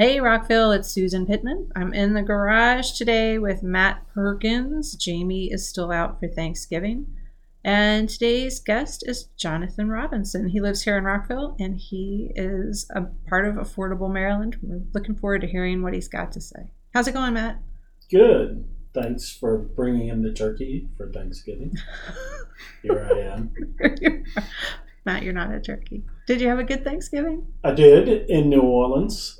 Hey Rockville, it's Suzan Pittman. I'm in the garage today with Matt Perkins. Jamie is still out for Thanksgiving. And today's guest is Jonathan Robinson. He lives here in Rockville and he is a part of Affordable Maryland. We're looking forward to hearing what he's got to say. How's it going, Matt? Good. Thanks for bringing in the turkey for Thanksgiving. Here I am. Matt, you're not a turkey. Did you have a good Thanksgiving? I did, in New Orleans.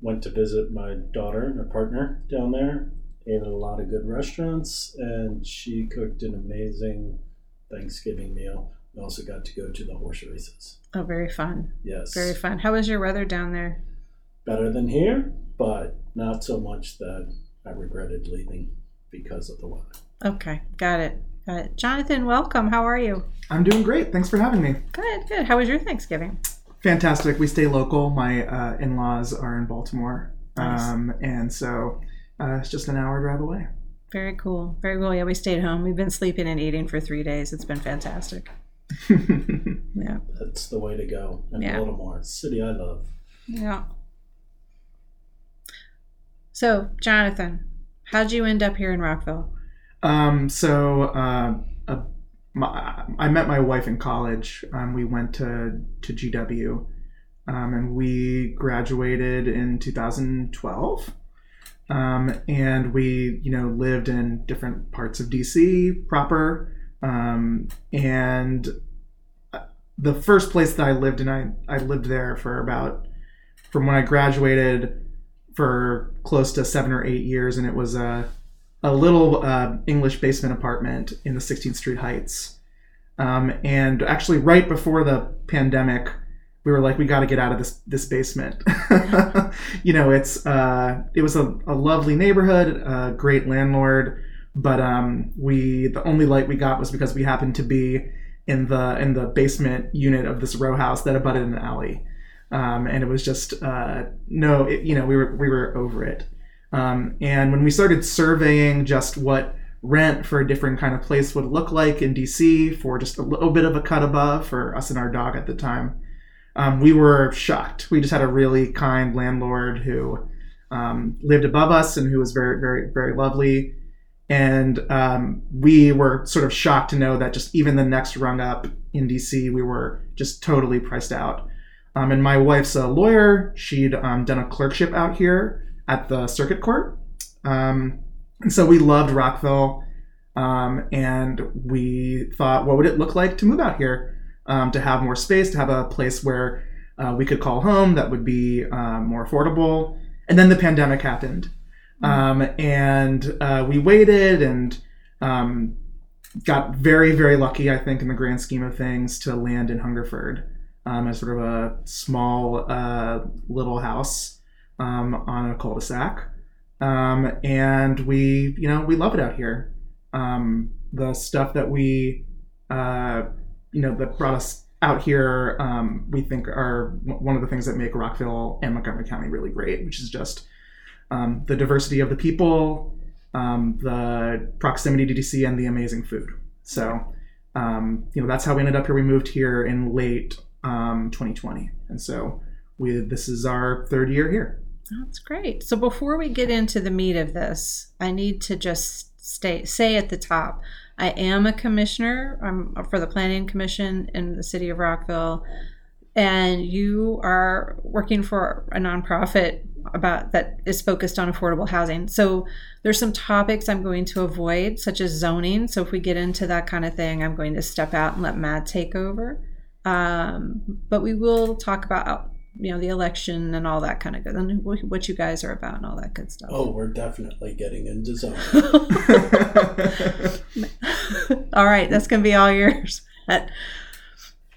Went to visit my daughter and her partner down there. Ate at a lot of good restaurants, and she cooked an amazing Thanksgiving meal. We also got to go to the horse races. Oh, very fun. Yes. Very fun. How was your weather down there? Better than here, but not so much that I regretted leaving because of the weather. Okay, got it. Jonathan, welcome. How are you? I'm doing great. Thanks for having me. Good, good. How was your Thanksgiving? Fantastic. We stay local. My in-laws are in Baltimore. Nice. And so it's just an hour drive away. Very cool. Very cool. Yeah, we stayed home. We've been sleeping and eating for 3 days. It's been fantastic. Yeah. That's the way to go in Baltimore. It's a city I love. Yeah. So, Jonathan, how'd you end up here in Rockville? I met my wife in college. We went to GW, and we graduated in 2012. And we, lived in different parts of DC proper. And the first place that I lived in, I lived there from when I graduated for close to 7 or 8 years. And it was a little English basement apartment in the 16th Street Heights. And actually right before the pandemic, we were like, we got to get out of this basement. It was a lovely neighborhood, a great landlord, but the only light we got was because we happened to be in the basement unit of this row house that abutted an alley. And it was just, we were over it. And when we started surveying just what rent for a different kind of place would look like in DC for just a little bit of a cut above for us and our dog at the time, we were shocked. We just had a really kind landlord who lived above us and who was very, very, very lovely. And we were sort of shocked to know that just even the next rung up in DC, we were just totally priced out. And my wife's a lawyer. She'd done a clerkship out here at the circuit court. And so we loved Rockville, and we thought, what would it look like to move out here, to have more space, to have a place where we could call home that would be more affordable. And then the pandemic happened. And we waited and got very, very lucky, I think, in the grand scheme of things, to land in Hungerford, as sort of a small little house on a cul-de-sac, and we love it out here. The stuff that we that brought us out here, we think are one of the things that make Rockville and Montgomery County really great, which is just the diversity of the people, the proximity to DC, and the amazing food. So that's how we ended up here. We moved here in late 2020, and so this is our third year here. That's great. So before we get into the meat of this, I need to just say at the top, I am a commissioner for the Planning Commission in the city of Rockville, and you are working for a nonprofit that is focused on affordable housing. So there's some topics I'm going to avoid, such as zoning. So if we get into that kind of thing, I'm going to step out and let Matt take over. But we will talk about the election and all that kind of good, and what you guys are about and all that good stuff. Oh, we're definitely getting into zoning. All right, that's going to be all yours.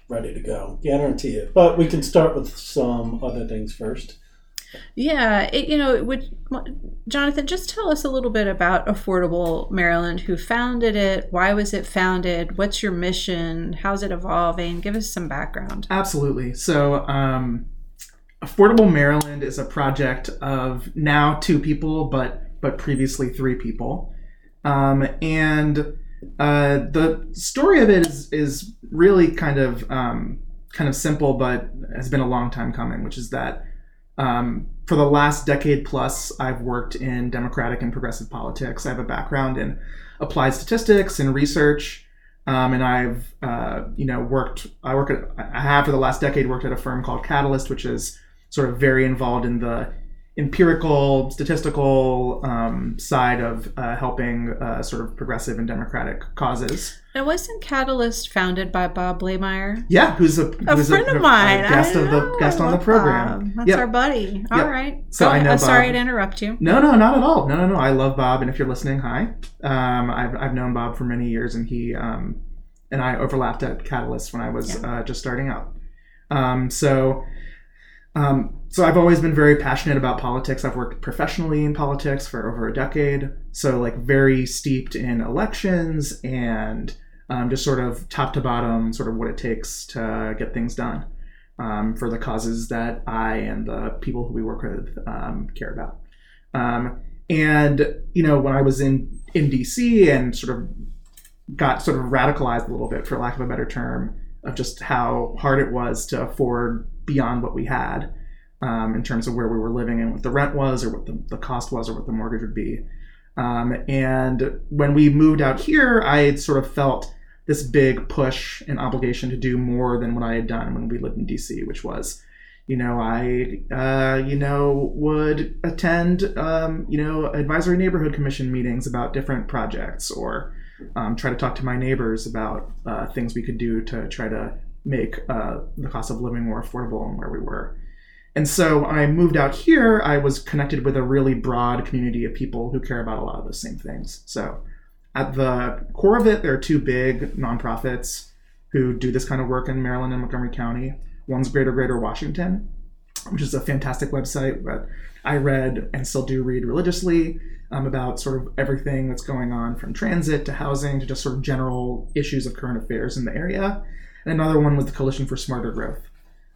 Ready to go. Guarantee it. But we can start with some other things first. Yeah, Jonathan, just tell us a little bit about Affordable Maryland. Who founded it? Why was it founded? What's your mission? How's it evolving? Give us some background. Absolutely. So, Affordable Maryland is a project of now 2 people, but previously 3 people, and the story of it is really kind of simple, but has been a long time coming, which is that For the last decade plus, I've worked in democratic and progressive politics. I have a background in applied statistics and research, and I've I have for the last decade worked at a firm called Catalyst, which is sort of very involved in the empirical, statistical side of helping sort of progressive and democratic causes. And wasn't Catalyst founded by Bob Blaymire? Yeah, who's a friend of mine, a guest on the program. Bob. That's our buddy. All right. So I know. I'm sorry to interrupt you. No, not at all. No. I love Bob, and if you're listening, hi. I've known Bob for many years, and he and I overlapped at Catalyst when I was just starting out. So I've always been very passionate about politics. I've worked professionally in politics for over a decade. So like very steeped in elections and just sort of top to bottom, sort of what it takes to get things done for the causes that I and the people who we work with care about. And, you know, when I was in DC and sort of got sort of radicalized a little bit, for lack of a better term, of just how hard it was to afford beyond what we had in terms of where we were living and what the rent was or what the cost was or what the mortgage would be. And when we moved out here, I had sort of felt this big push and obligation to do more than what I had done when we lived in DC, which was, I would attend, advisory neighborhood commission meetings about different projects or try to talk to my neighbors about things we could do to try to make the cost of living more affordable and where we were. And so when I moved out here, I was connected with a really broad community of people who care about a lot of those same things. So at the core of it, there are two big nonprofits who do this kind of work in Maryland and Montgomery County. One's Greater Washington, which is a fantastic website that I read and still do read religiously about sort of everything that's going on from transit to housing to just sort of general issues of current affairs in the area. And another one was the Coalition for Smarter Growth.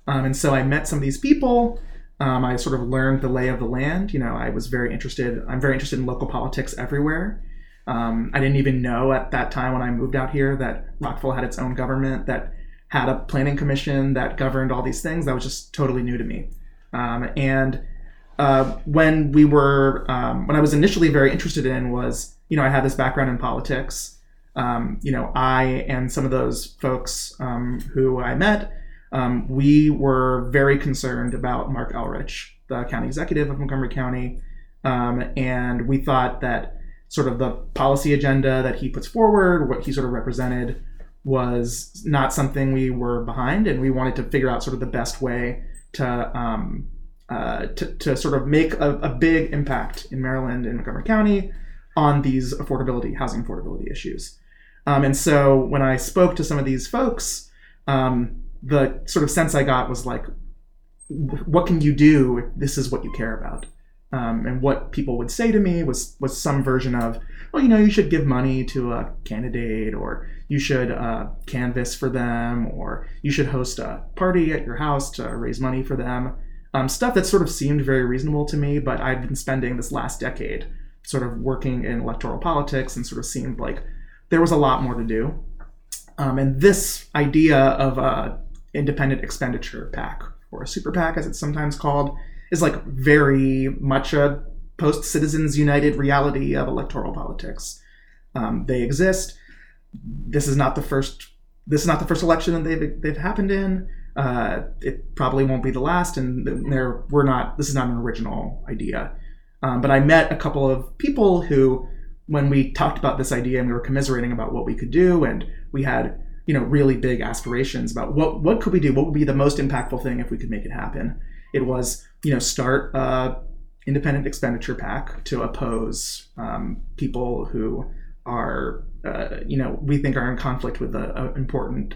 And so I met some of these people. I sort of learned the lay of the land. I'm very interested in local politics everywhere. I didn't even know at that time when I moved out here that Rockville had its own government, that had a planning commission that governed all these things. That was just totally new to me. When I was initially very interested in was, I had this background in politics. I and some of those folks who I met, we were very concerned about Mark Elrich, the county executive of Montgomery County. And we thought that sort of the policy agenda that he puts forward, what he sort of represented, was not something we were behind. And we wanted to figure out sort of the best way to sort of make a big impact in Maryland and Montgomery County on these housing affordability issues. And so when I spoke to some of these folks, the sort of sense I got was like, what can you do if this is what you care about? And what people would say to me was some version of, you should give money to a candidate, or you should canvass for them, or you should host a party at your house to raise money for them. Stuff that sort of seemed very reasonable to me, but I'd been spending this last decade sort of working in electoral politics and sort of seemed like there was a lot more to do. And this idea of independent expenditure PAC, or a super PAC as it's sometimes called, is like very much a post-Citizens United reality of electoral politics. They exist. This is not the first election that they've happened in. It probably won't be the last, and this is not an original idea. But I met a couple of people who, when we talked about this idea and we were commiserating about what we could do, and we had, really big aspirations about what could we do? What would be the most impactful thing if we could make it happen? It was, start a independent expenditure PAC to oppose people who are, we think are in conflict with an important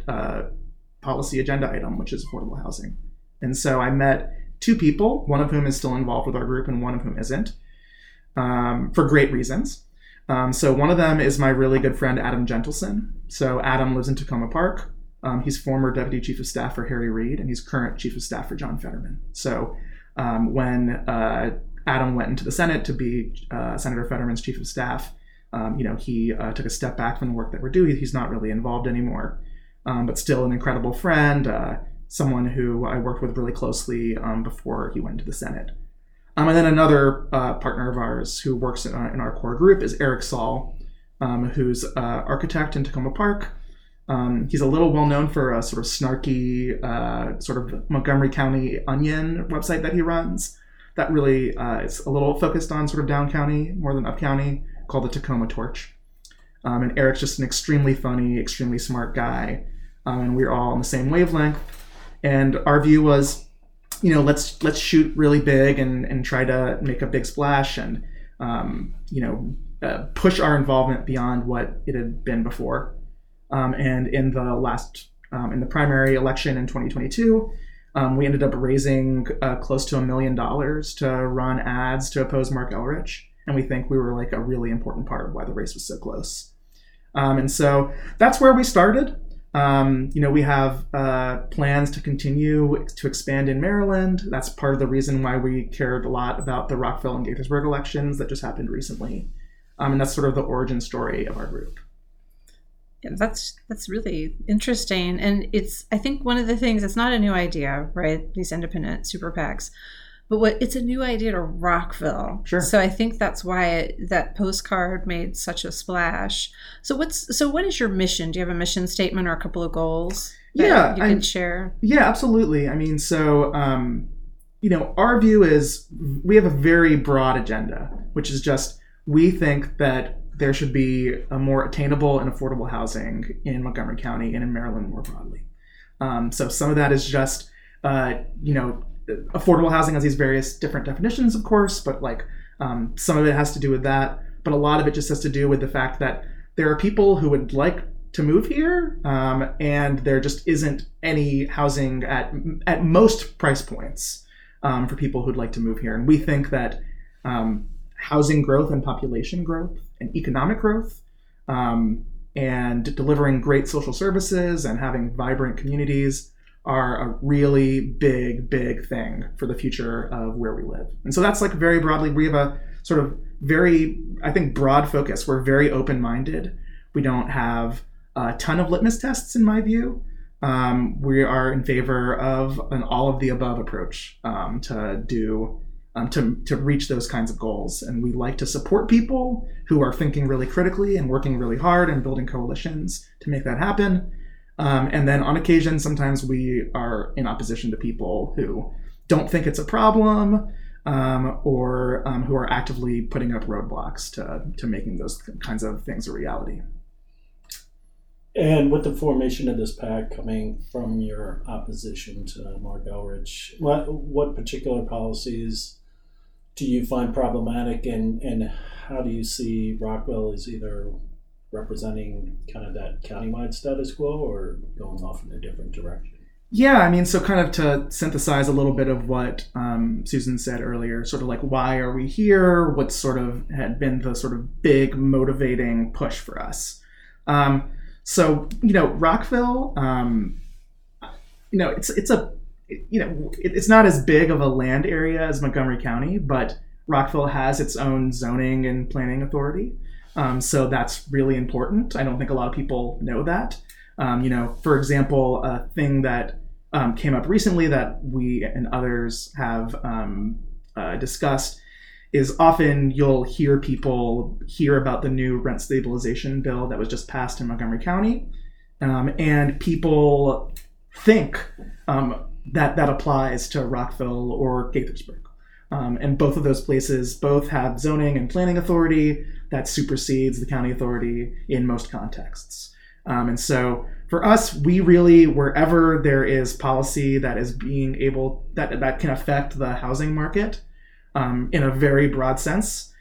policy agenda item, which is affordable housing. And so I met two people, one of whom is still involved with our group and one of whom isn't, for great reasons. So one of them is my really good friend, Adam Jentleson. So Adam lives in Takoma Park. He's former deputy chief of staff for Harry Reid, and he's current chief of staff for John Fetterman. So when Adam went into the Senate to be Senator Fetterman's chief of staff, he took a step back from the work that we're doing. He's not really involved anymore, but still an incredible friend, someone who I worked with really closely before he went to the Senate. And then another partner of ours who works in our core group is Eric Saul, who's an architect in Takoma Park. He's a little well-known for a sort of snarky sort of Montgomery County Onion website that he runs that really is a little focused on sort of down county more than up county, called the Tacoma Torch. And Eric's just an extremely funny, extremely smart guy. And we were all on the same wavelength. And our view was, you know, let's shoot really big and try to make a big splash and, push our involvement beyond what it had been before. And in the last, in the primary election in 2022, we ended up raising close to $1 million to run ads to oppose Mark Elrich. And we think we were like a really important part of why the race was so close. And so that's where we started. We have plans to continue to expand in Maryland. That's part of the reason why we cared a lot about the Rockville and Gaithersburg elections that just happened recently. And that's sort of the origin story of our group. Yeah, that's really interesting. And it's, I think one of the things, it's not a new idea, right? These independent super PACs. But it's a new idea to Rockville. Sure. So I think that's why that postcard made such a splash. So what is your mission? Do you have a mission statement or a couple of goals that you can share? Yeah, absolutely. I mean, so, our view is we have a very broad agenda, which is just we think that there should be a more attainable and affordable housing in Montgomery County and in Maryland more broadly. So some of that is just, affordable housing has these various different definitions, of course, but some of it has to do with that. But a lot of it just has to do with the fact that there are people who would like to move here, and there just isn't any housing at most price points for people who'd like to move here. And we think that housing growth and population growth and economic growth and delivering great social services and having vibrant communities are a really big, big thing for the future of where we live. And so that's very broadly, we have a sort of very, I think, broad focus. We're very open-minded. We don't have a ton of litmus tests in my view. We are in favor of an all of the above approach to reach those kinds of goals. And we like to support people who are thinking really critically and working really hard and building coalitions to make that happen. And then on occasion, sometimes we are in opposition to people who don't think it's a problem or who are actively putting up roadblocks to making those kinds of things a reality. And with the formation of this PAC coming from your opposition to Mark Elrich, what particular policies do you find problematic and how do you see Rockville as either representing kind of that countywide status quo or going off in a different direction? Yeah, I mean, so kind of to synthesize a little bit of what Suzan said earlier, sort of why are we here? What sort of had been the sort of big motivating push for us? Rockville, it's not as big of a land area as Montgomery County, but Rockville has its own zoning and planning authority. So that's really important. I don't think a lot of people know that. For example, a thing that came up recently that we and others have discussed is often you'll hear people hear about the new rent stabilization bill that was just passed in Montgomery County. And people think that applies to Rockville or Gaithersburg. And both of those places both have zoning and planning authority that supersedes the county authority in most contexts. And so for us, we really, wherever there is policy that is being able, that can affect the housing market in a very broad sense,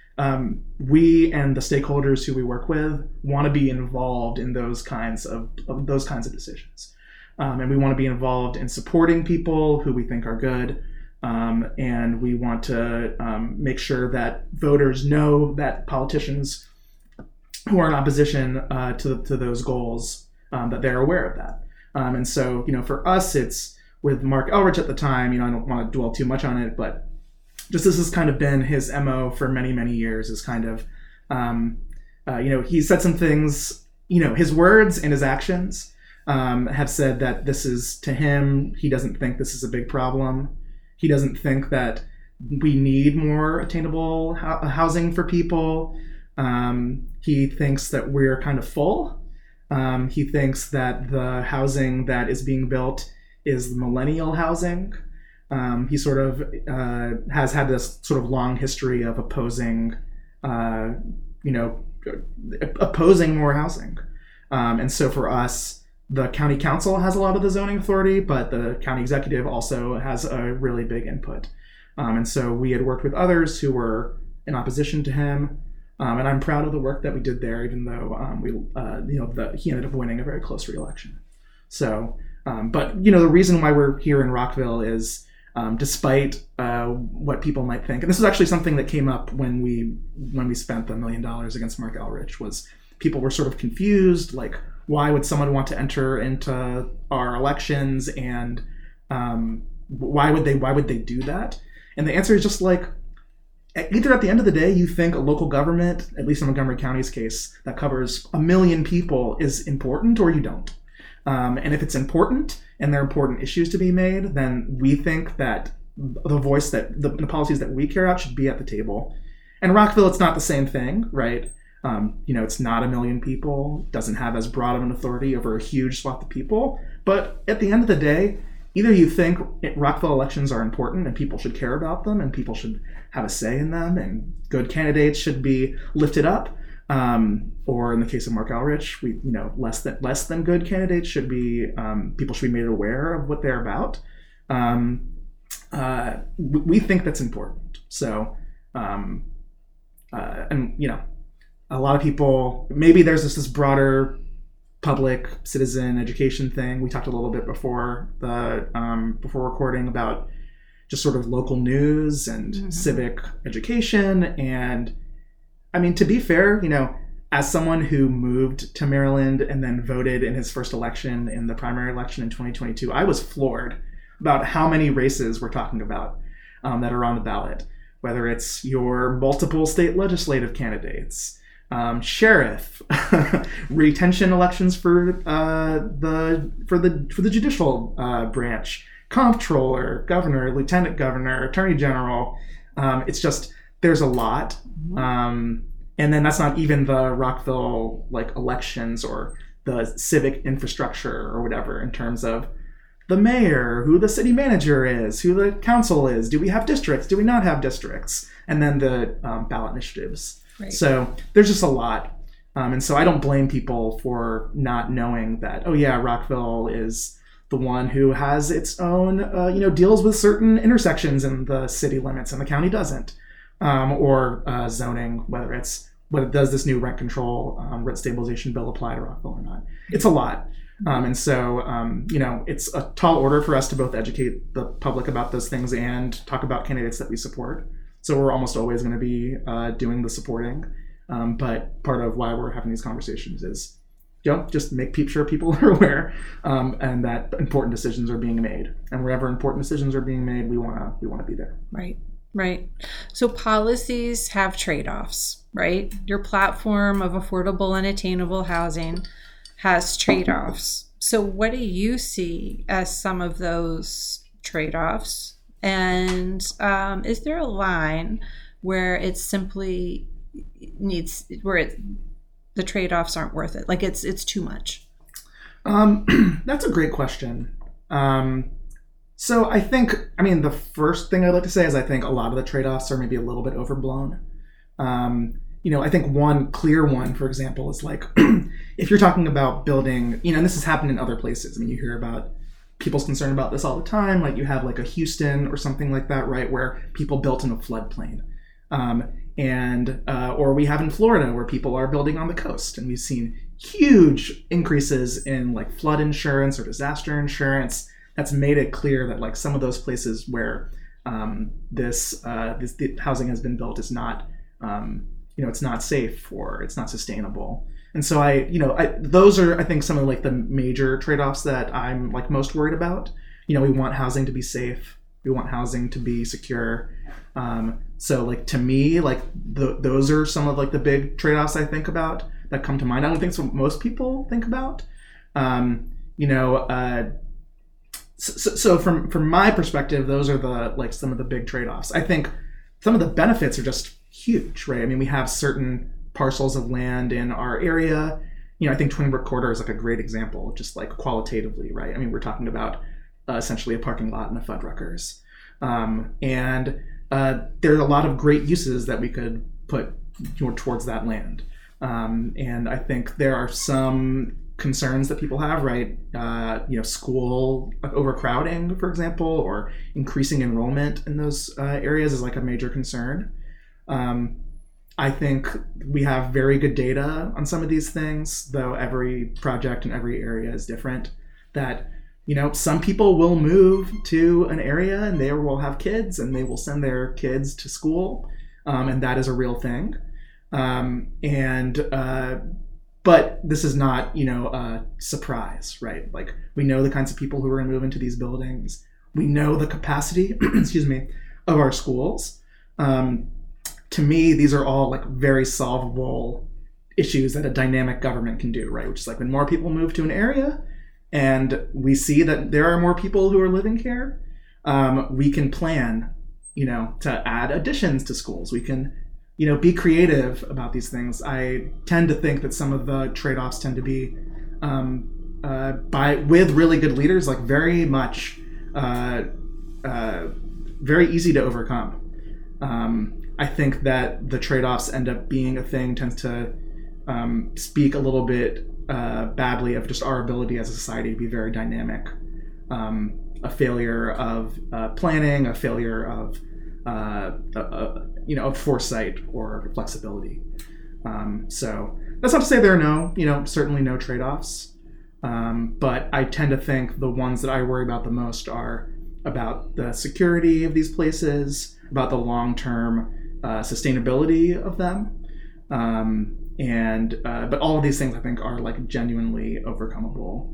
we and the stakeholders who we work with want to be involved in those kinds of decisions. And we want to be involved in supporting people who we think are good. And we want to make sure that voters know that politicians who are in opposition to those goals, that they're aware of that. And so, for us, it's with Mark Elrich at the time, I don't want to dwell too much on it, but just this has kind of been his MO for many, many years is kind of, he said some things, his words and his actions have said that this is, to him, he doesn't think this is a big problem. He doesn't think that we need more attainable housing for people. He thinks that we're kind of full. He thinks that the housing that is being built is millennial housing. He sort of has had this sort of long history of opposing, opposing more housing. And so for us, the county council has a lot of the zoning authority, but the county executive also has a really big input. And so we had worked with others who were in opposition to him. And I'm proud of the work that we did there, even though he ended up winning a very close re-election. So, but the reason why we're here in Rockville is despite what people might think, and this was actually something that came up when we spent the $1 million against Mark Elrich, was people were sort of confused, like, why would someone want to enter into our elections, and why would they do that? And the answer is just like, either at the end of the day, you think a local government, at least in Montgomery County's case, that covers 1 million people is important, or you don't. And if it's important and there are important issues to be made, then we think that the voice that the policies that we care about should be at the table. And Rockville, it's not the same thing, right? It's not 1 million people, doesn't have as broad of an authority over a huge swath of people. But at the end of the day, either you think Rockville elections are important and people should care about them and people should have a say in them and good candidates should be lifted up, or in the case of Mark Elrich, less than good candidates should be, people should be made aware of what they're about. We think that's important. So, a lot of people, maybe there's this broader public citizen education thing. We talked a little bit before the before recording about just sort of local news and civic education. And I mean, to be fair, as someone who moved to Maryland and then voted in his first election, in the primary election in 2022, I was floored about how many races we're talking about that are on the ballot, whether it's your multiple state legislative candidates, sheriff, retention elections for the judicial branch, comptroller, governor, lieutenant governor, attorney general. It's just, there's a lot, and then that's not even the Rockville elections or the civic infrastructure or whatever, in terms of the mayor, who the city manager is, who the council is. Do we have districts? Do we not have districts? And then the ballot initiatives. Right. So there's just a lot. And so I don't blame people for not knowing that, oh yeah, Rockville is the one who has its own, deals with certain intersections in the city limits and the county doesn't. Or zoning, whether does this new rent control, rent stabilization bill apply to Rockville or not. It's a lot. It's a tall order for us to both educate the public about those things and talk about candidates that we support. So we're almost always going to be doing the supporting. But part of why we're having these conversations is, just make sure people are aware and that important decisions are being made. And wherever important decisions are being made, we want to be there. Right, right. So policies have trade-offs, right? Your platform of affordable and attainable housing has trade-offs. So what do you see as some of those trade-offs? And is there a line where it simply needs, the trade-offs aren't worth it? Like it's too much? That's a great question. So I think, the first thing I'd like to say is I think a lot of the trade-offs are maybe a little bit overblown. I think one clear one, for example, is like if you're talking about building, and this has happened in other places. You hear about people's concerned about this all the time. Like you have a Houston or something like that, right? Where people built in a floodplain. Or we have in Florida where people are building on the coast, and we've seen huge increases in flood insurance or disaster insurance. That's made it clear that some of those places where the housing has been built is not, it's not safe or it's not sustainable. And so those are, I think, some of the major trade-offs that I'm most worried about. We want housing to be safe. We want housing to be secure. So to me, those are some of the big trade-offs I think about that come to mind. I don't think so most people think about. you know, so from my perspective, those are the, like, some of the big trade-offs. I think some of the benefits are just huge, right? I mean, we have certain parcels of land in our area. You know, I think Twinbrook Quarter is like a great example, just like qualitatively, right? I mean, we're talking about essentially a parking lot and a Fuddruckers. And there are a lot of great uses that we could put, you know, towards that land. And I think there are some concerns that people have, right? You know, school overcrowding, for example, or increasing enrollment in those areas is like a major concern. I think we have very good data on some of these things, though every project and every area is different, that, you know, some people will move to an area and they will have kids and they will send their kids to school. And that is a real thing. But this is not, you know, a surprise, right? Like, we know the kinds of people who are going to move into these buildings. We know the capacity, excuse me, of our schools. To me, these are all like very solvable issues that a dynamic government can do, right? Which is like, when more people move to an area and we see that there are more people who are living here, we can plan, you know, to add additions to schools. We can, you know, be creative about these things. I tend to think that some of the trade-offs tend to be with really good leaders, like very much, very easy to overcome. I think that the trade-offs end up being a thing tends to speak a little bit badly of just our ability as a society to be very dynamic. A failure of planning, a failure of you know, of foresight or flexibility. So that's not to say there are no, you know, certainly no trade-offs. But I tend to think the ones that I worry about the most are about the security of these places, about the long-term sustainability of them. But all of these things I think are like genuinely overcomable.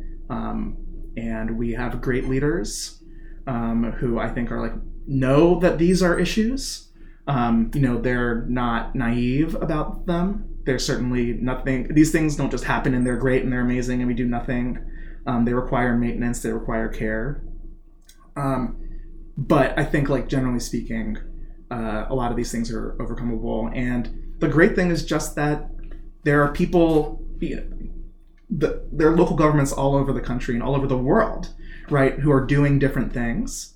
And we have great leaders who I think are like, know that these are issues. You know, they're not naive about them. There's certainly nothing, these things don't just happen and they're great and they're amazing and we do nothing. They require maintenance, they require care. But I think, like, generally speaking, a lot of these things are overcomable. And the great thing is just that there are people, you know, there are local governments all over the country and all over the world, right, who are doing different things.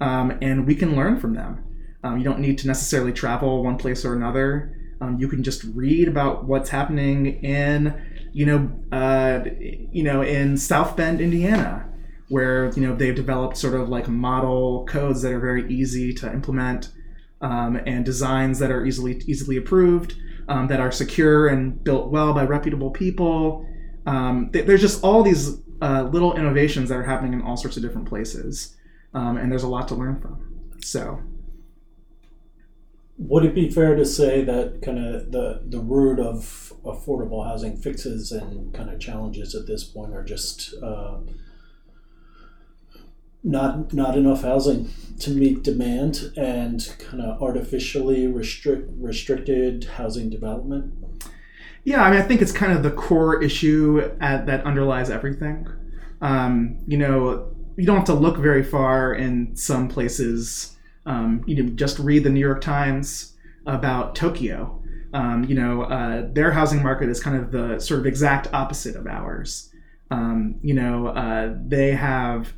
And we can learn from them. You don't need to necessarily travel one place or another. You can just read about what's happening in, you know, in South Bend, Indiana, where, you know, they've developed sort of like model codes that are very easy to implement, and designs that are easily approved, that are secure and built well by reputable people. There's just all these little innovations that are happening in all sorts of different places. And there's a lot to learn from. So, would it be fair to say that kind of the root of affordable housing fixes and kind of challenges at this point are just not enough housing to meet demand and kind of artificially restricted housing development? Yeah, I mean, I think it's kind of the core issue that underlies everything. You know, you don't have to look very far in some places. You know, just read the New York Times about Tokyo. You know, their housing market is kind of the sort of exact opposite of ours. You know, they have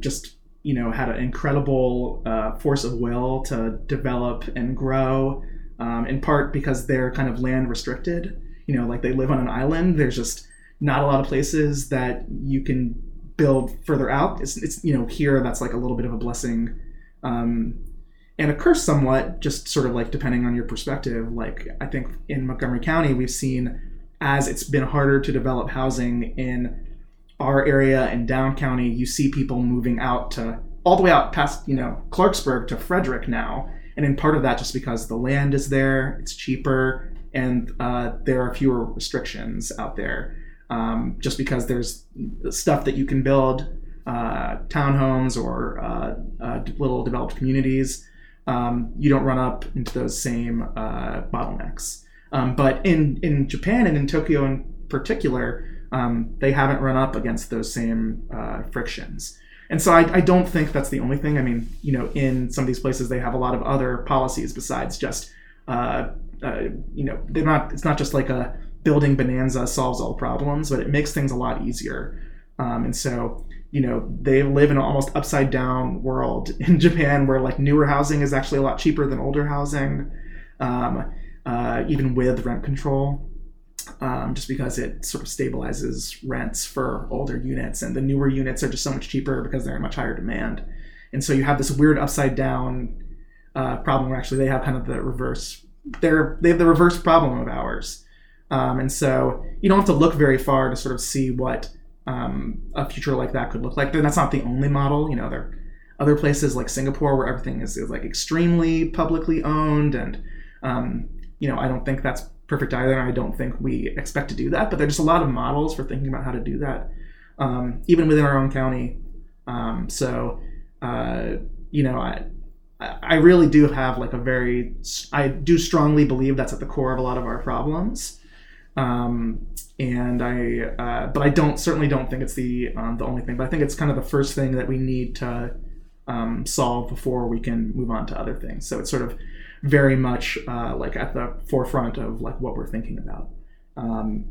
just, you know, had an incredible force of will to develop and grow, in part because they're kind of land restricted. You know, like, they live on an island. There's just not a lot of places that you can build further out. It's you know, here that's like a little bit of a blessing, and a curse somewhat, just sort of like depending on your perspective. Like, I think in Montgomery County, we've seen, as it's been harder to develop housing in our area and down county, you see people moving out to all the way out past, you know, Clarksburg to Frederick now. And in part of that, just because the land is there, it's cheaper, and there are fewer restrictions out there, just because there's stuff that you can build, townhomes or little developed communities. You don't run up into those same bottlenecks. But in Japan and in Tokyo in particular, they haven't run up against those same frictions. And so I don't think that's the only thing. I mean, you know, in some of these places, they have a lot of other policies besides just, you know, they're not. It's not just like a building bonanza solves all problems, but it makes things a lot easier. And so, you know, they live in an almost upside down world in Japan where like newer housing is actually a lot cheaper than older housing, even with rent control, just because it sort of stabilizes rents for older units, and the newer units are just so much cheaper because they're in much higher demand. And so you have this weird upside down problem where actually they have kind of the reverse, they have the reverse problem of ours. And so you don't have to look very far to sort of see what a future like that could look like. And that's not the only model. You know, there are other places like Singapore where everything is like extremely publicly owned, and you know, I don't think that's perfect either. I don't think we expect to do that, but there are just a lot of models for thinking about how to do that, even within our own county. You know, I really do have like a very, I do strongly believe that's at the core of a lot of our problems. And but I don't think it's the only thing, but I think it's kind of the first thing that we need to solve before we can move on to other things. So it's sort of very much like at the forefront of like what we're thinking about.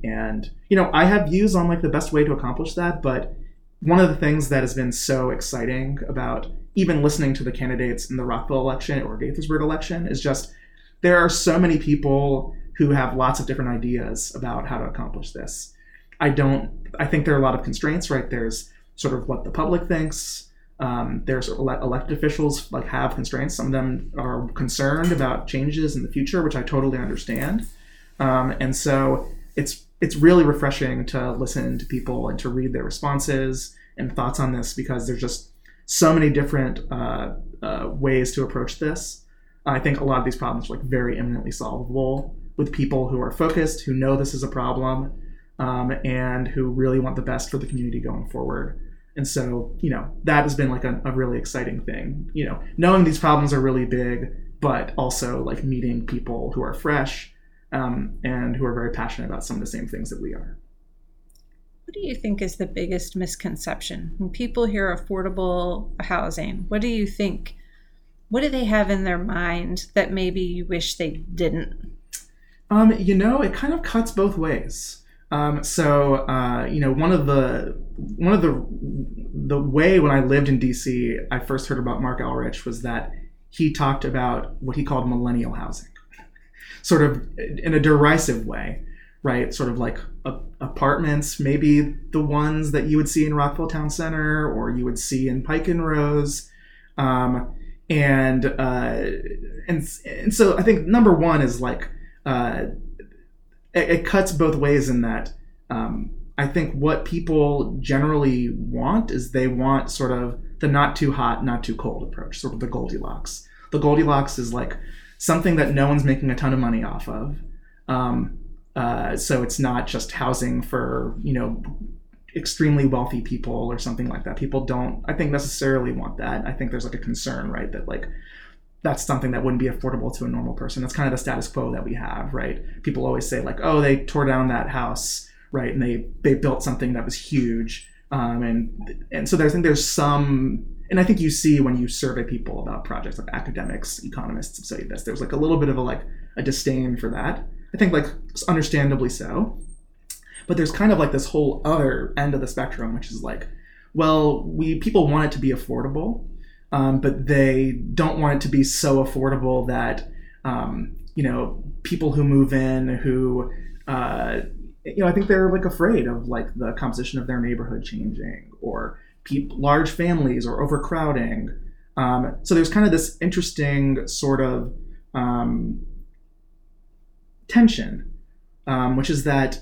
And, you know, I have views on like the best way to accomplish that, but one of the things that has been so exciting about even listening to the candidates in the Rockville election or Gaithersburg election is just there are so many people who have lots of different ideas about how to accomplish this. I think there are a lot of constraints, right? There's sort of what the public thinks. There's elected officials like have constraints. Some of them are concerned about changes in the future, which I totally understand. And so it's really refreshing to listen to people and to read their responses and thoughts on this, because there's just so many different ways to approach this. I think a lot of these problems are like very eminently solvable with people who are focused, who know this is a problem, and who really want the best for the community going forward. And so, you know, that has been like a really exciting thing, you know, knowing these problems are really big, but also like meeting people who are fresh and who are very passionate about some of the same things that we are. What do you think is the biggest misconception? When people hear affordable housing, what do you think? What do they have in their mind that maybe you wish they didn't? You know, it kind of cuts both ways. You know, one of the way when I lived in D.C., I first heard about Mark Elrich was that he talked about what he called millennial housing, sort of in a derisive way, right? Sort of like apartments, maybe the ones that you would see in Rockville Town Center or you would see in Pike and Rose. And so I think number one is like, it cuts both ways in that I think what people generally want is they want sort of the not too hot, not too cold approach, sort of the Goldilocks. The Goldilocks is like something that no one's making a ton of money off of. So it's not just housing for, you know, extremely wealthy people or something like that. People don't, I think, necessarily want that. I think there's like a concern, right, that like that's something that wouldn't be affordable to a normal person. That's kind of the status quo that we have, right? People always say like, oh, they tore down that house, right? And they built something that was huge. And so I think there's some, and I think you see when you survey people about projects, like academics, economists have studied this, there's like a little bit of a, like a disdain for that. I think like understandably so, but there's kind of like this whole other end of the spectrum, which is like, well, people want it to be affordable. But they don't want it to be so affordable that, you know, people who move in who, you know, I think they're like afraid of like the composition of their neighborhood changing or large families or overcrowding. So there's kind of this interesting sort of tension, which is that,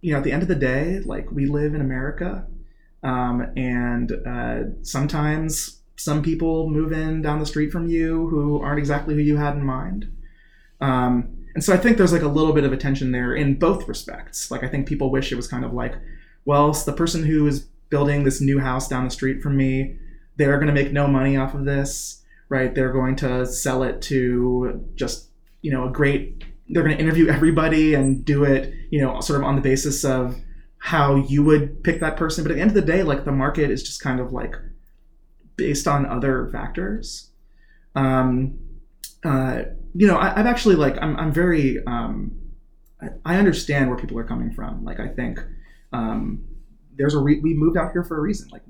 you know, at the end of the day, like we live in America sometimes some people move in down the street from you who aren't exactly who you had in mind. And so I think there's like a little bit of a tension there in both respects. Like I think people wish it was kind of like, well, the person who is building this new house down the street from me, they're going to make no money off of this, right? They're going to sell it to just, you know, they're going to interview everybody and do it, you know, sort of on the basis of how you would pick that person. But at the end of the day, like, the market is just kind of like based on other factors. You know, I've actually, like, I'm very, I understand where people are coming from. Like, I think there's we moved out here for a reason. Like,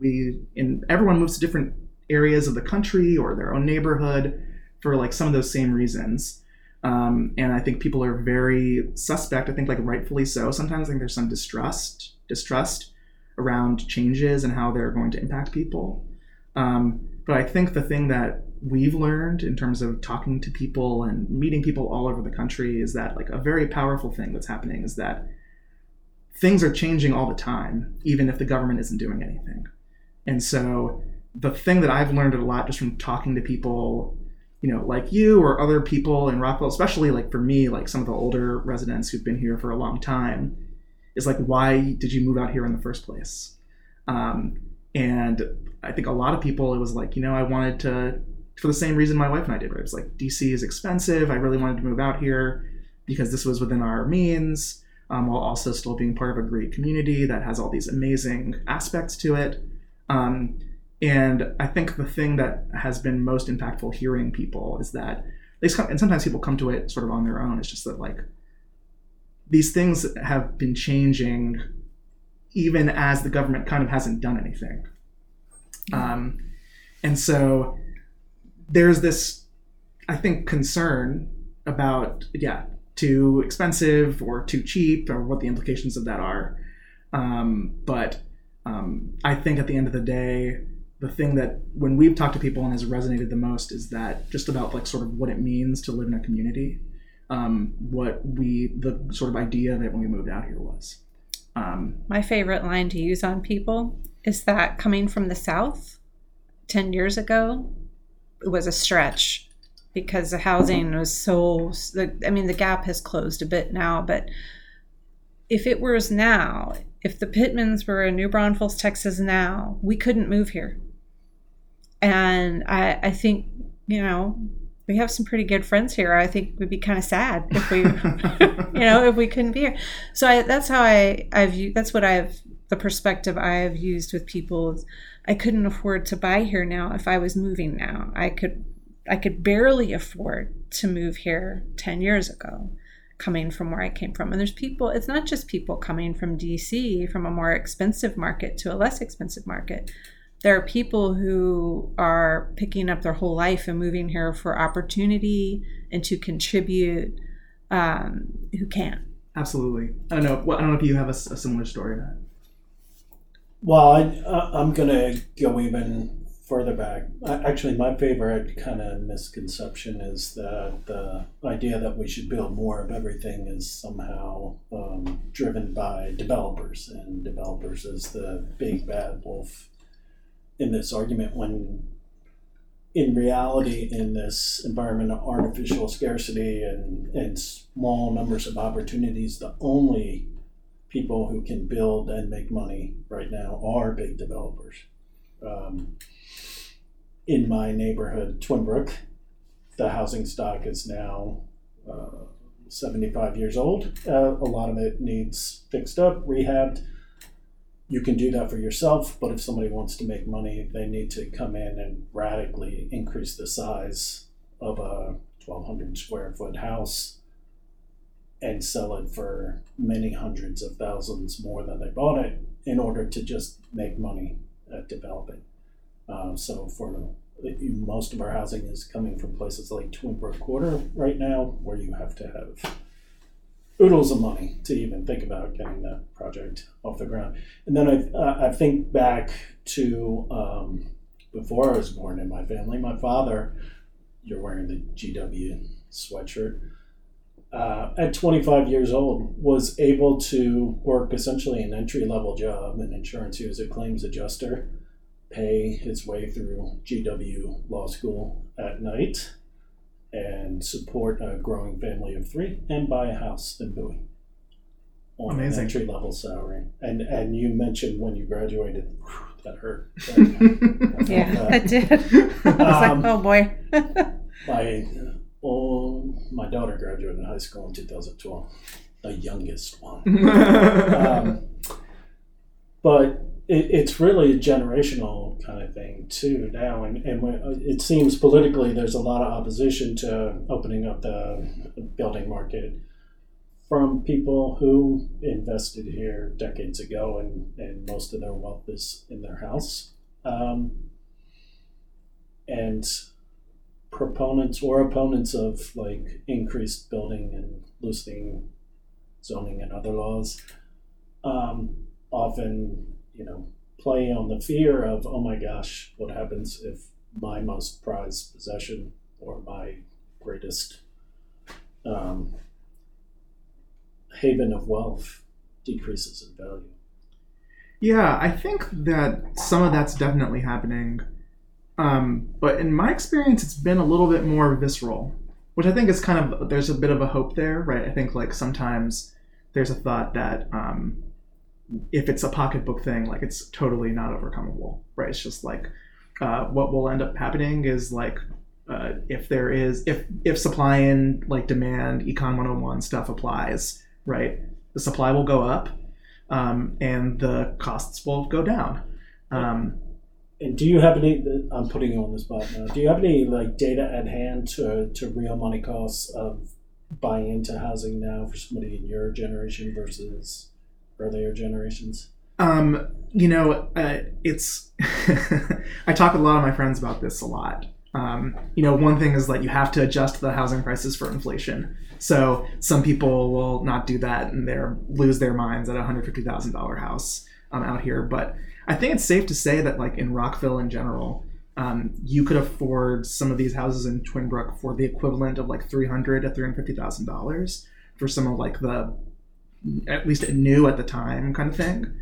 everyone moves to different areas of the country or their own neighborhood for, like, some of those same reasons. And I think people are very suspect. I think, like, rightfully so. Sometimes I think there's some distrust around changes and how they're going to impact people. But I think the thing that we've learned in terms of talking to people and meeting people all over the country is that, like, a very powerful thing that's happening is that things are changing all the time, even if the government isn't doing anything. And so the thing that I've learned a lot just from talking to people, you know, like you or other people in Rockville, especially, like, for me, like, some of the older residents who've been here for a long time, is like, why did you move out here in the first place? And I think a lot of people, it was like, you know, I wanted to, for the same reason my wife and I did, right? It was like, DC is expensive. I really wanted to move out here because this was within our means, while also still being part of a great community that has all these amazing aspects to it. And I think the thing that has been most impactful hearing people is that they come, and sometimes people come to it sort of on their own. It's just that, like, these things have been changing even as the government kind of hasn't done anything. And so there's this, I think, concern about, too expensive or too cheap or what the implications of that are. But I think at the end of the day, the thing that when we've talked to people and has resonated the most is that just about, like, sort of what it means to live in a community, the sort of idea that when we moved out here was. My favorite line to use on people is that coming from the South 10 years ago, it was a stretch because the housing was so, I mean, the gap has closed a bit now, but if it was now, if the Pittmans were in New Braunfels, Texas now, we couldn't move here. And I think, you know, we have some pretty good friends here. I think we'd be kind of sad if we, you know, if we couldn't be here. So that's how the perspective I have used with people is I couldn't afford to buy here now if I was moving now. I could barely afford to move here 10 years ago, coming from where I came from. And there's people, it's not just people coming from DC, from a more expensive market to a less expensive market. There are people who are picking up their whole life and moving here for opportunity and to contribute, who can't. Absolutely. I don't know if you have a similar story to that. Well, I'm going to go even further back. Actually, my favorite kind of misconception is that the idea that we should build more of everything is somehow driven by developers, and developers is the big bad wolf in this argument, when in reality, in this environment of artificial scarcity and small numbers of opportunities, the only people who can build and make money right now are big developers. In my neighborhood, Twinbrook, the housing stock is now 75 years old. A lot of it needs fixed up, rehabbed. You can do that for yourself, but if somebody wants to make money, they need to come in and radically increase the size of a 1,200 square foot house and sell it for many hundreds of thousands more than they bought it in order to just make money at developing. So for most of our housing is coming from places like Twinbrook Quarter right now, where you have to have oodles of money to even think about getting that project off the ground. And then I think back to before I was born in my family, my father, you're wearing the GW sweatshirt, at 25 years old, was able to work essentially an entry-level job in insurance. He was a claims adjuster, pay his way through GW Law School at night, and support a growing family of three, and buy a house in Bowie on an entry-level salary. And you mentioned when you graduated, that hurt. Right? Yeah, that did. I was like, oh boy. My daughter graduated high school in 2012, the youngest one. But it's really a generational kind of thing too now, and when it seems politically there's a lot of opposition to opening up the building market from people who invested here decades ago, and most of their wealth is in their house. And proponents or opponents of like increased building and loosening zoning and other laws often, you know, play on the fear of, oh my gosh, what happens if my most prized possession or my greatest haven of wealth decreases in value? Yeah, I think that some of that's definitely happening. But in my experience, it's been a little bit more visceral, which I think is kind of, there's a bit of a hope there, right? I think like sometimes there's a thought that if it's a pocketbook thing, like it's totally not overcomable, right? It's just like what will end up happening is like if supply and like demand Econ 101 stuff applies, right? The supply will go up and the costs will go down. And do you have any, I'm putting you on the spot now, do you have any like data at hand to real money costs of buying into housing now for somebody in your generation versus earlier generations? It's, I talk with a lot of my friends about this a lot. One thing is that you have to adjust the housing prices for inflation. So some people will not do that and they'll lose their minds at a $150,000 house out here. But I think it's safe to say that like in Rockville in general, you could afford some of these houses in Twinbrook for the equivalent of like $300,000 to $350,000 for some of like the, at least new at the time kind of thing.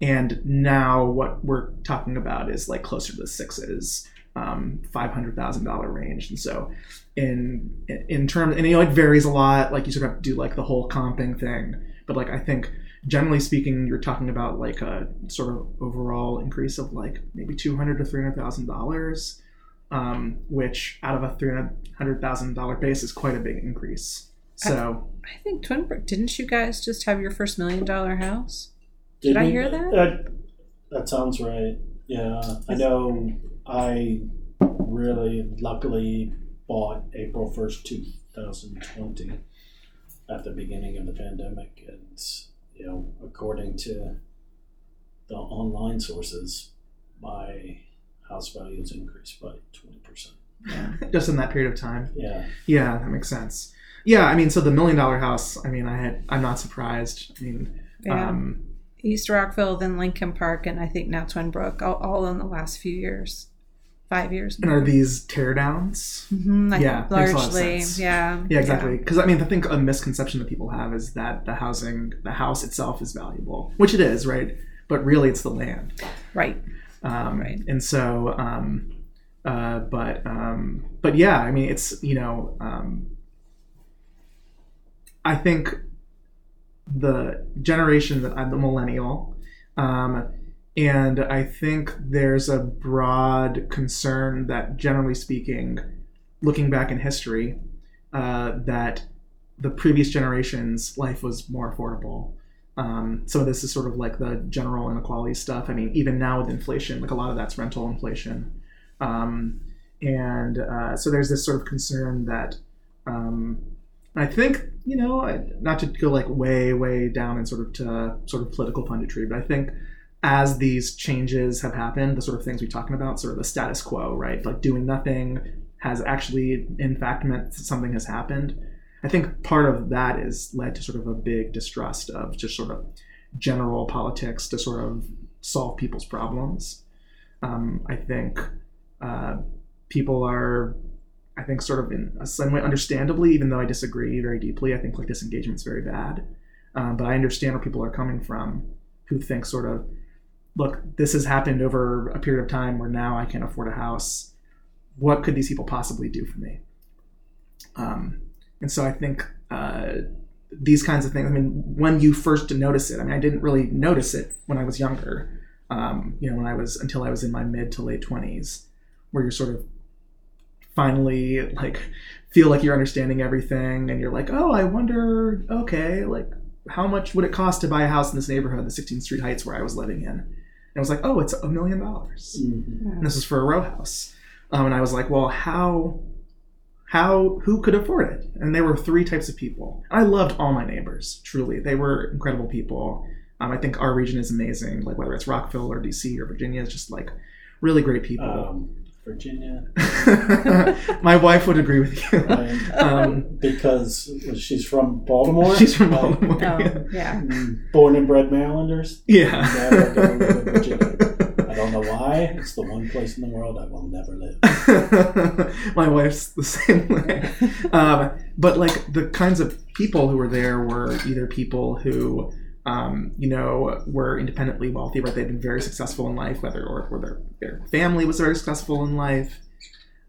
And now what we're talking about is like closer to the sixes, $500,000 range. And so in terms, and it varies a lot, like you sort of have to do like the whole comping thing. But like, I think generally speaking, you're talking about like a sort of overall increase of like maybe $200,000 to $300,000, which out of a $300,000 base is quite a big increase. So I think Twinbrook, didn't you guys just have your first $1 million house? Did I hear that? That sounds right. Yeah, I know. I really luckily bought April 1st, 2020 at the beginning of the pandemic, and you know, according to the online sources, my house values increased by 20%. Yeah. Just in that period of time. Yeah. Yeah, that makes sense. Yeah, I mean, so the $1 million house, I mean, I'm not surprised. I mean, yeah. East Rockville, then Lincoln Park, and I think now Twinbrook, all in the last few years, 5 years. And are these teardowns? Mm-hmm, yeah, largely. Yeah. Yeah, exactly. Because I mean, I think a misconception that people have is that the house itself is valuable, which it is, right? But really, it's the land. Right. Right. And so, but yeah, I mean, it's, you know. I think the generation that I'm the millennial, and I think there's a broad concern that generally speaking, looking back in history, that the previous generation's life was more affordable. Some of this is sort of like the general inequality stuff. I mean, even now with inflation, like a lot of that's rental inflation. So there's this sort of concern that, I think, you know, not to go like way, way down and sort of political punditry, but I think as these changes have happened, the sort of things we're talking about, sort of the status quo, right? Like doing nothing has actually, in fact, meant something has happened. I think part of that is led to sort of a big distrust of just sort of general politics to sort of solve people's problems. I think people are... I think sort of in some way, understandably, even though I disagree very deeply, I think like disengagement is very bad. But I understand where people are coming from who think sort of, look, this has happened over a period of time where now I can afford a house. What could these people possibly do for me? And so I think these kinds of things, I mean, when you first notice it, I mean, I didn't really notice it when I was younger, until I was in my mid to late 20s, where you're sort of finally like feel like you're understanding everything and you're like, oh, I wonder, okay, like how much would it cost to buy a house in this neighborhood, the 16th Street Heights where I was living in? And I was like, oh, it's $1 million. Mm-hmm. And this was for a row house. And I was like, well, who could afford it? And there were three types of people. And I loved all my neighbors, truly. They were incredible people. I think our region is amazing, like whether it's Rockville or DC or Virginia, it's just like really great people. Virginia. My wife would agree with you. Because she's from Baltimore. She's from Baltimore. Yeah. Born and bred Marylanders. Yeah. I don't know why. It's the one place in the world I will never live. My wife's the same way. But like the kinds of people who were there were either people who were independently wealthy, but they've been very successful in life, or their family was very successful in life.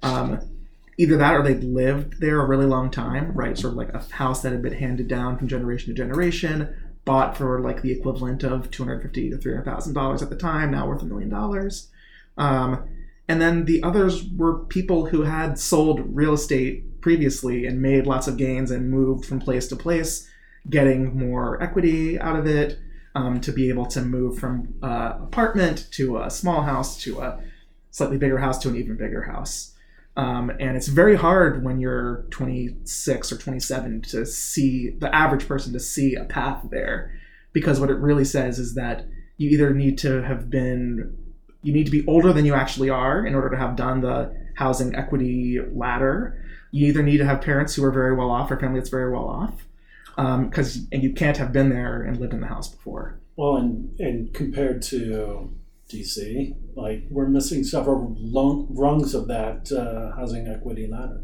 Either that or they'd lived there a really long time, right? Sort of like a house that had been handed down from generation to generation, bought for like the equivalent of $250,000 to $300,000 at the time, now worth $1 million. And then the others were people who had sold real estate previously and made lots of gains and moved from place to place, getting more equity out of it, to be able to move from apartment to a small house to a slightly bigger house to an even bigger house. And it's very hard when you're 26 or 27 to see, the average person to see a path there, because what it really says is that you either need to have been, you need to be older than you actually are in order to have done the housing equity ladder. You either need to have parents who are very well off or family that's very well off. And you can't have been there and lived in the house before. Well, and compared to DC, like we're missing several rungs of that housing equity ladder.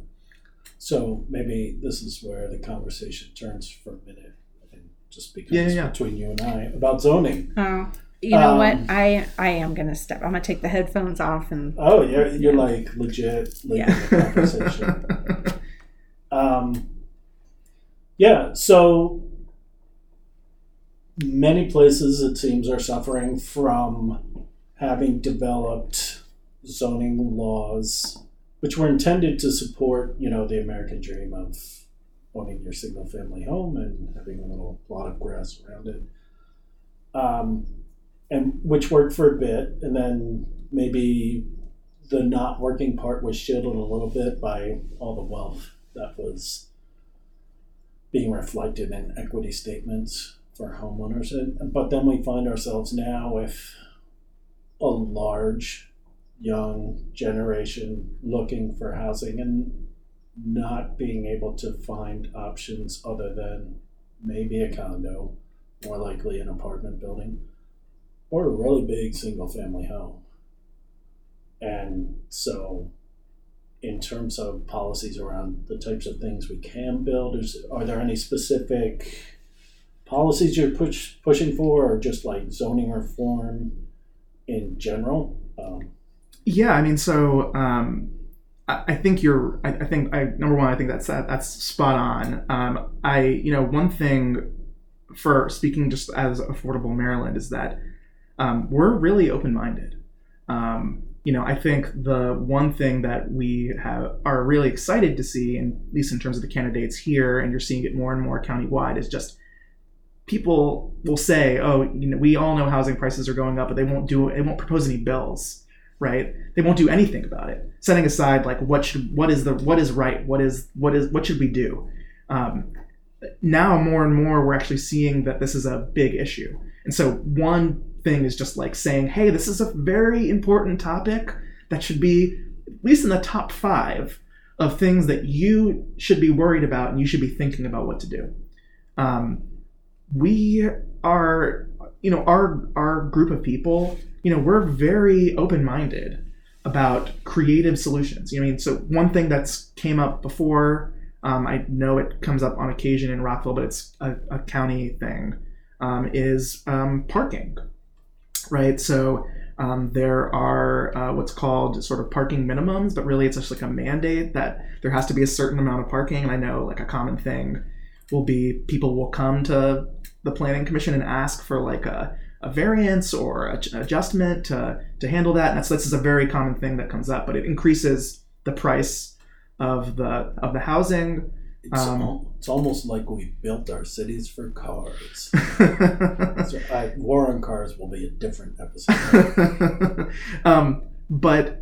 So maybe this is where the conversation turns for a minute and just becomes between you and I about zoning. Oh, you know what? I am gonna step. I'm gonna take the headphones off and. Oh, you're like legit leading the conversation. Yeah, so many places, it seems, are suffering from having developed zoning laws, which were intended to support, the American dream of owning your single-family home and having a little plot of grass around it, and which worked for a bit, and then maybe the not working part was shielded a little bit by all the wealth that was being reflected in equity statements for homeowners. But then we find ourselves now with a large young generation looking for housing and not being able to find options other than maybe a condo, more likely an apartment building, or a really big single family home. And so in terms of policies around the types of things we can build, are there any specific policies you're pushing for, or just like zoning reform in general? I think that's spot on. One thing for speaking just as Affordable Maryland is that we're really open-minded. I think the one thing that we are really excited to see, and at least in terms of the candidates here, and you're seeing it more and more countywide, is just people will say, we all know housing prices are going up, but they won't propose any bills, right? They won't do anything about it. Setting aside like what should we do? Now more and more we're actually seeing that this is a big issue, and so one thing is just like saying, hey, this is a very important topic that should be at least in the top 5 of things that you should be worried about and you should be thinking about what to do. We are, our group of people, we're very open-minded about creative solutions. So one thing that's came up before, I know it comes up on occasion in Rockville, but it's a county thing, is parking. Right, so there are what's called sort of parking minimums, but really it's just like a mandate that there has to be a certain amount of parking. And I know like a common thing will be people will come to the Planning Commission and ask for like a variance or an adjustment to handle that. And this is a very common thing that comes up, but it increases the price of the housing. It's almost like we built our cities for cars. So War on Cars will be a different episode. But,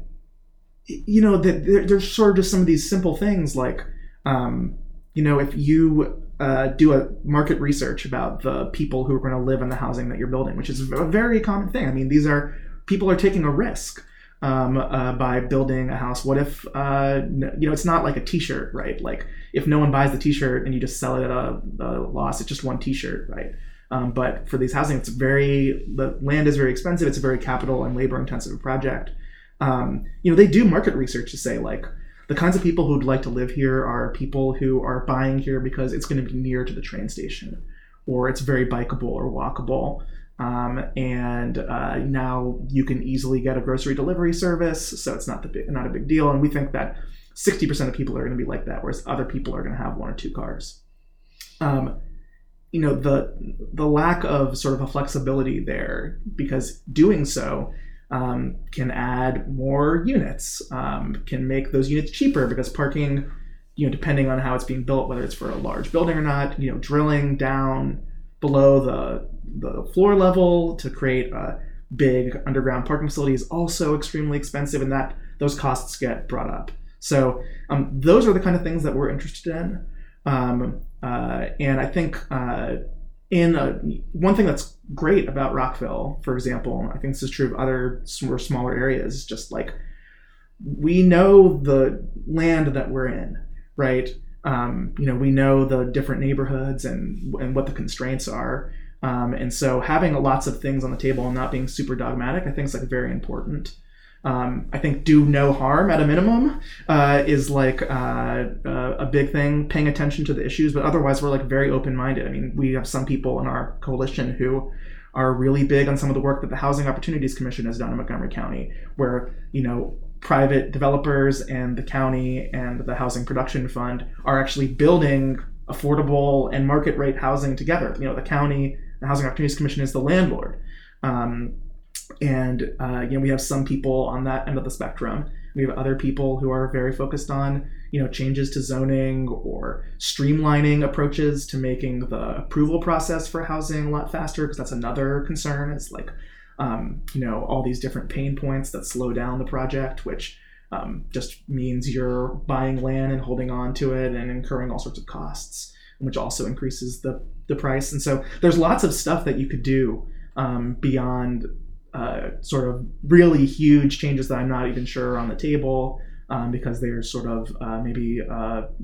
you know, there's sort of just some of these simple things like, you know, if you do a market research about the people who are going to live in the housing that you're building, which is a very common thing. I mean, these are people are taking a risk. By building a house. What if, you know, it's not like a t-shirt, right? Like if no one buys the t-shirt and you just sell it at a loss, it's just one t-shirt, right? But for these housing, the land is very expensive. It's a very capital and labor intensive project. You know, they do market research to say like the kinds of people who'd like to live here are people who are buying here because it's going to be near to the train station or it's very bikeable or walkable. And now you can easily get a grocery delivery service, so it's not a big deal. And we think that 60% of people are going to be like that, whereas other people are going to have one or two cars. You know, the lack of sort of a flexibility there, because doing so can add more units, can make those units cheaper because parking, you know, depending on how it's being built, whether it's for a large building or not, you know, drilling down below the floor level to create a big underground parking facility is also extremely expensive, and that those costs get brought up. So those are the kind of things that we're interested in. And I think one thing that's great about Rockville, for example, and I think this is true of other smaller areas, is just like we know the land that we're in, right? You know, we know the different neighborhoods and what the constraints are. And so having lots of things on the table and not being super dogmatic, I think is like very important. I think do no harm at a minimum is like a big thing, paying attention to the issues, but otherwise we're like very open-minded. I mean, we have some people in our coalition who are really big on some of the work that the Housing Opportunities Commission has done in Montgomery County, where, you know, private developers and the county and the Housing Production Fund are actually building affordable and market rate housing together. You know, the county, the Housing Opportunities Commission is the landlord. You know, we have some people on that end of the spectrum. We have other people who are very focused on, you know, changes to zoning or streamlining approaches to making the approval process for housing a lot faster, because that's another concern. It's like, you know, all these different pain points that slow down the project, which just means you're buying land and holding on to it and incurring all sorts of costs, which also increases the price. And so there's lots of stuff that you could do beyond sort of really huge changes that I'm not even sure are on the table, because they're sort of maybe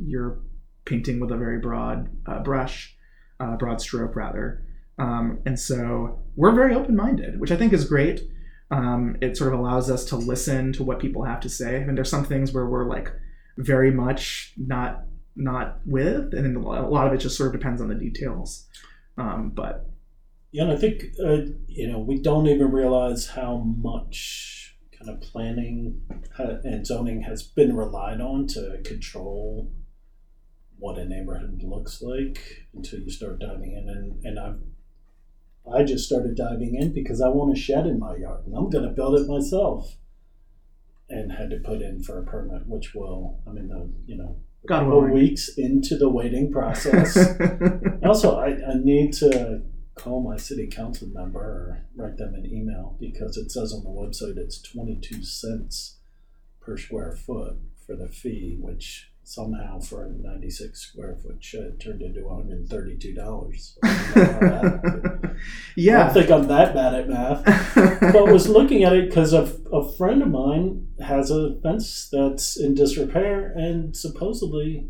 you're painting with a very broad brush, broad stroke rather. And so we're very open-minded, which I think is great. It sort of allows us to listen to what people have to say. I mean, there's some things where we're like very much not with, and a lot of it just sort of depends on the details. But yeah, and I think you know, we don't even realize how much kind of planning and zoning has been relied on to control what a neighborhood looks like until you start diving in. And I just started diving in because I want a shed in my yard and I'm going to build it myself, and had to put in for a permit, which will, I mean, you know, a couple of weeks into the waiting process. Also, I need to call my city council member or write them an email, because it says on the website it's 22 cents per square foot for the fee, which somehow for a 96 square foot shed turned into $132. Yeah, I don't think I'm that bad at math. But was looking at it because a friend of mine has a fence that's in disrepair, and supposedly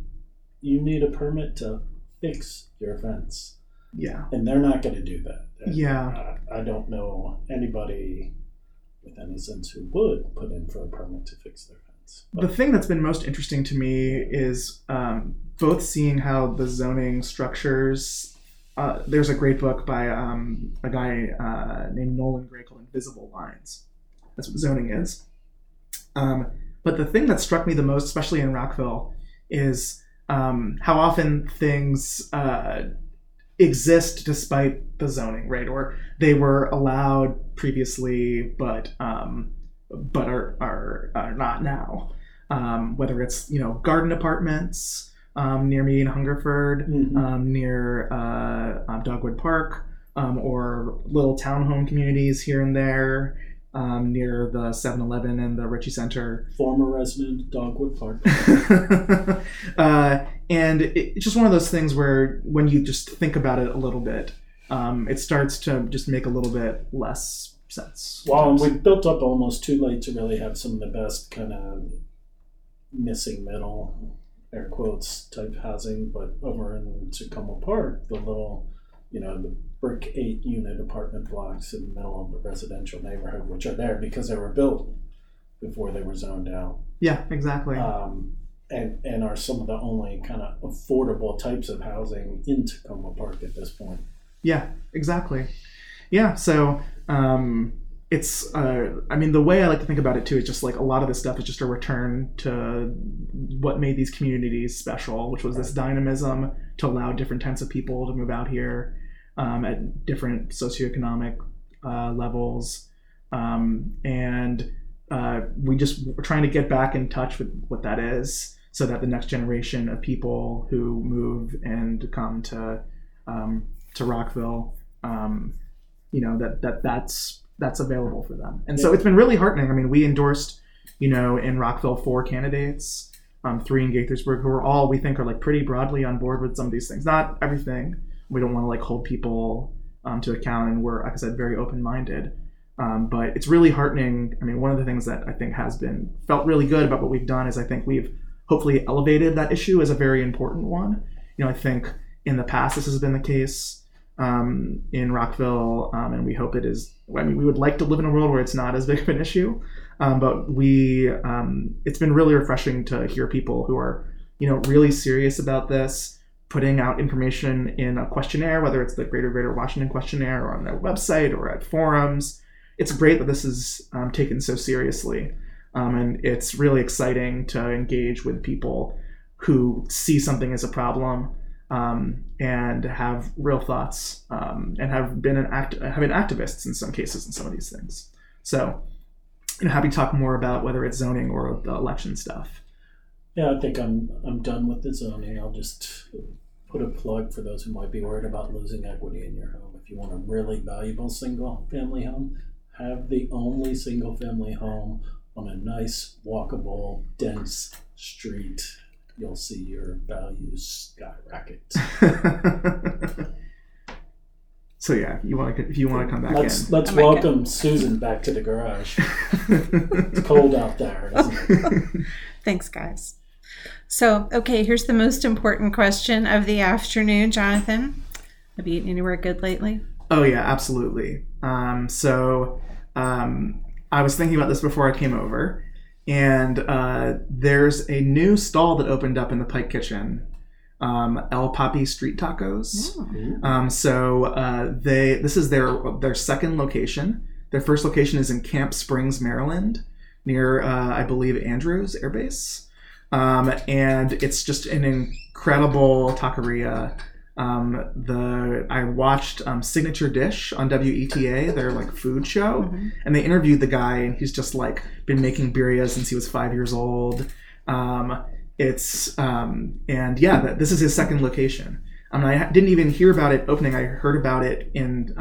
you need a permit to fix your fence. Yeah, and they're not going to do that. And yeah, I don't know anybody with any sense who would put in for a permit to fix their fence. The thing that's been most interesting to me is both seeing how the zoning structures. There's a great book by a guy named Nolan Gray called Invisible Lines. That's what zoning is. But the thing that struck me the most, especially in Rockville, is how often things exist despite the zoning, right? Or they were allowed previously, but are not now. Whether it's, you know, garden apartments near me in Hungerford, mm-hmm. Near Dogwood Park, or little townhome communities here and there, near the 7-Eleven and the Ritchie Center. Former resident, Dogwood Park. And it's just one of those things where when you just think about it a little bit, it starts to just make a little bit less sense. Well, and we've built up almost too late to really have some of the best kind of missing middle, air quotes, type housing. But over in Takoma Park, the little, you know, the brick 8-unit apartment blocks in the middle of a residential neighborhood, which are there because they were built before they were zoned out. Yeah, exactly. And are some of the only kind of affordable types of housing in Takoma Park at this point. Yeah, exactly. Yeah, so it's, I mean, the way I like to think about it too is just like a lot of this stuff is just a return to what made these communities special, which was this dynamism to allow different types of people to move out here at different socioeconomic levels. We just we're trying to get back in touch with what that is so that the next generation of people who move and come to Rockville, you know, that's available for them. And so it's been really heartening. I mean, we endorsed, you know, in Rockville 4 candidates, 3 in Gaithersburg, who are all, we think, are like pretty broadly on board with some of these things. Not everything. We don't want to like hold people to account, and we're, like I said, very open-minded. But it's really heartening. I mean, one of the things that I think has been felt really good about what we've done is I think we've hopefully elevated that issue as a very important one. You know, I think in the past this has been the case in Rockville, and we hope it is. I mean, we would like to live in a world where it's not as big of an issue, but we it's been really refreshing to hear people who are, you know, really serious about this, putting out information in a questionnaire, whether it's the Greater Greater Washington questionnaire or on their website or at forums. It's great that this is taken so seriously, and it's really exciting to engage with people who see something as a problem. And have real thoughts, and have been activists in some cases in some of these things. So, you know, happy to talk more about whether it's zoning or the election stuff. Yeah, I think I'm done with the zoning. I'll just put a plug for those who might be worried about losing equity in your home. If you want a really valuable single-family home, have the only single-family home on a nice, walkable, dense street. You'll see your values skyrocket. So yeah, if you want to come back in. Let's welcome Suzan back to the garage. It's cold out there, isn't it? Thanks, guys. So, okay, here's the most important question of the afternoon, Jonathan. Have you eaten anywhere good lately? Oh yeah, absolutely. I was thinking about this before I came over. And there's a new stall that opened up in the Pike Kitchen, El Papi Street Tacos. Mm-hmm. This is their second location. Their first location is in Camp Springs, Maryland, near I believe Andrews Air Base, and it's just an incredible taqueria. I watched Signature Dish on WETA, their like food show, mm-hmm. and they interviewed the guy, and he's just like been making birria since he was 5 years old. This is his second location. I didn't even hear about it opening. I heard about it in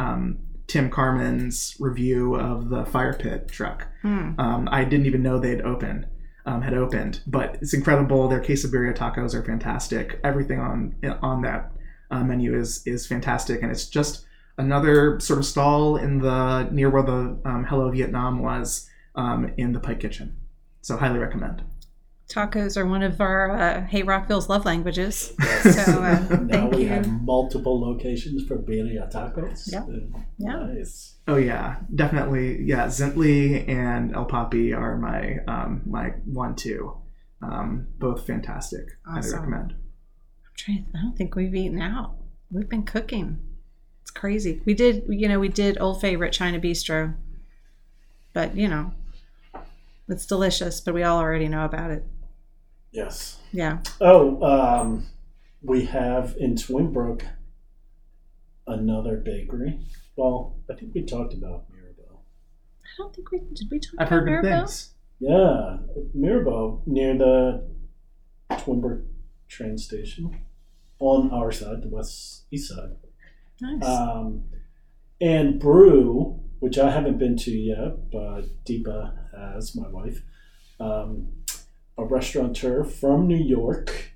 Tim Carman's review of the fire pit truck. Mm. I didn't even know they'd opened. Had opened, but it's incredible. Their quesabirria tacos are fantastic. Everything on that menu is fantastic, and it's just another sort of stall in the near where the Hello Vietnam was in the Pike Kitchen. So highly recommend. Tacos are one of our Hey Rockville's love languages. Yes. So now we have multiple locations for birria tacos. Yeah. Yeah. Nice. Oh yeah, definitely. Yeah, Zentli and El Papi are my my 1-2. Both fantastic. Awesome. I recommend. I don't think we've eaten out. We've been cooking. It's crazy. We did old favorite China Bistro, but you know, it's delicious. But we all already know about it. Yes. Yeah. Oh, we have in Twinbrook another bakery. Well, I think we talked about Mirabeau. I don't think we did. We talk I've about heard Mirabeau? Things. Yeah, Mirabeau near the Twinbrook train station on our side, the east side. Nice. And Brew, which I haven't been to yet, but Deepa has, my wife, a restaurateur from New York,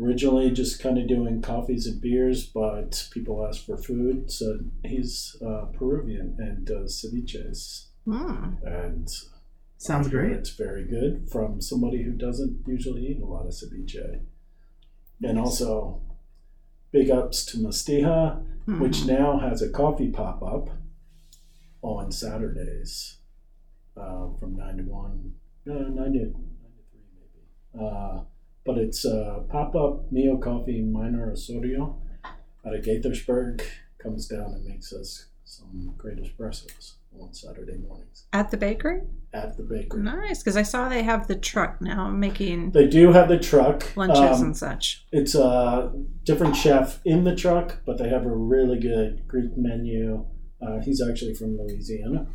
originally just kind of doing coffees and beers, but people ask for food, so he's Peruvian and does ceviches. Wow. And sounds great. It's very good from somebody who doesn't usually eat a lot of ceviche. Nice. And also, big ups to Mastija, which now has a coffee pop-up on Saturdays from 9 to 1. No, 9 to 3 maybe. But it's a pop-up Neo Coffee Minor Osorio out of Gaithersburg. Comes down and makes us some great espressos on Saturday mornings. At the bakery? At the bakery. Nice, because I saw they have the truck now making... They do have the truck. Lunches and such. It's a different chef in the truck, but they have a really good Greek menu. He's actually from Louisiana.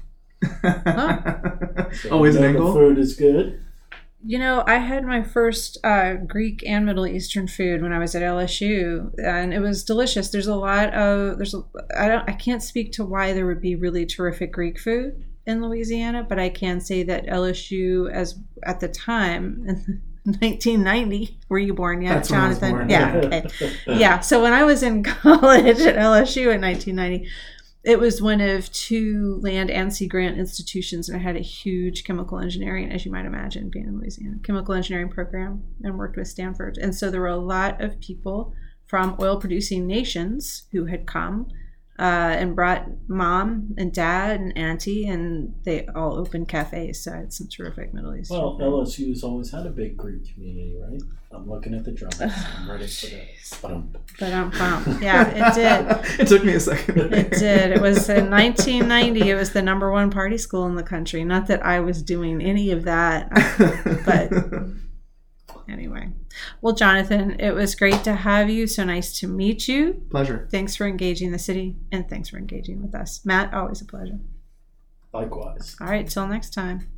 So always an angle. The food is good. You know, I had my first Greek and Middle Eastern food when I was at LSU, and it was delicious. There's a lot of I can't speak to why there would be really terrific Greek food in Louisiana, but I can say that LSU, as at the time, in 1990, were you born yet, that's Jonathan? Born. Yeah, okay. Yeah. So when I was in college at LSU in 1990. It was one of two land and sea grant institutions, and I had a huge chemical engineering, as you might imagine, being in Louisiana, chemical engineering program, and worked with Stanford. And so there were a lot of people from oil-producing nations who had come and brought mom and dad and auntie, and they all opened cafes. So I had some terrific Middle Eastern. Well, LSU's always had a big Greek community, right? I'm looking at the drums. I'm ready for that. Ba-dum-bum. Yeah, it did. It took me a second. It did. It was in 1990. It was the number one party school in the country. Not that I was doing any of that, but anyway. Well, Jonathan, it was great to have you. So nice to meet you. Pleasure. Thanks for engaging the city, and thanks for engaging with us. Matt, always a pleasure. Likewise. All right, till next time.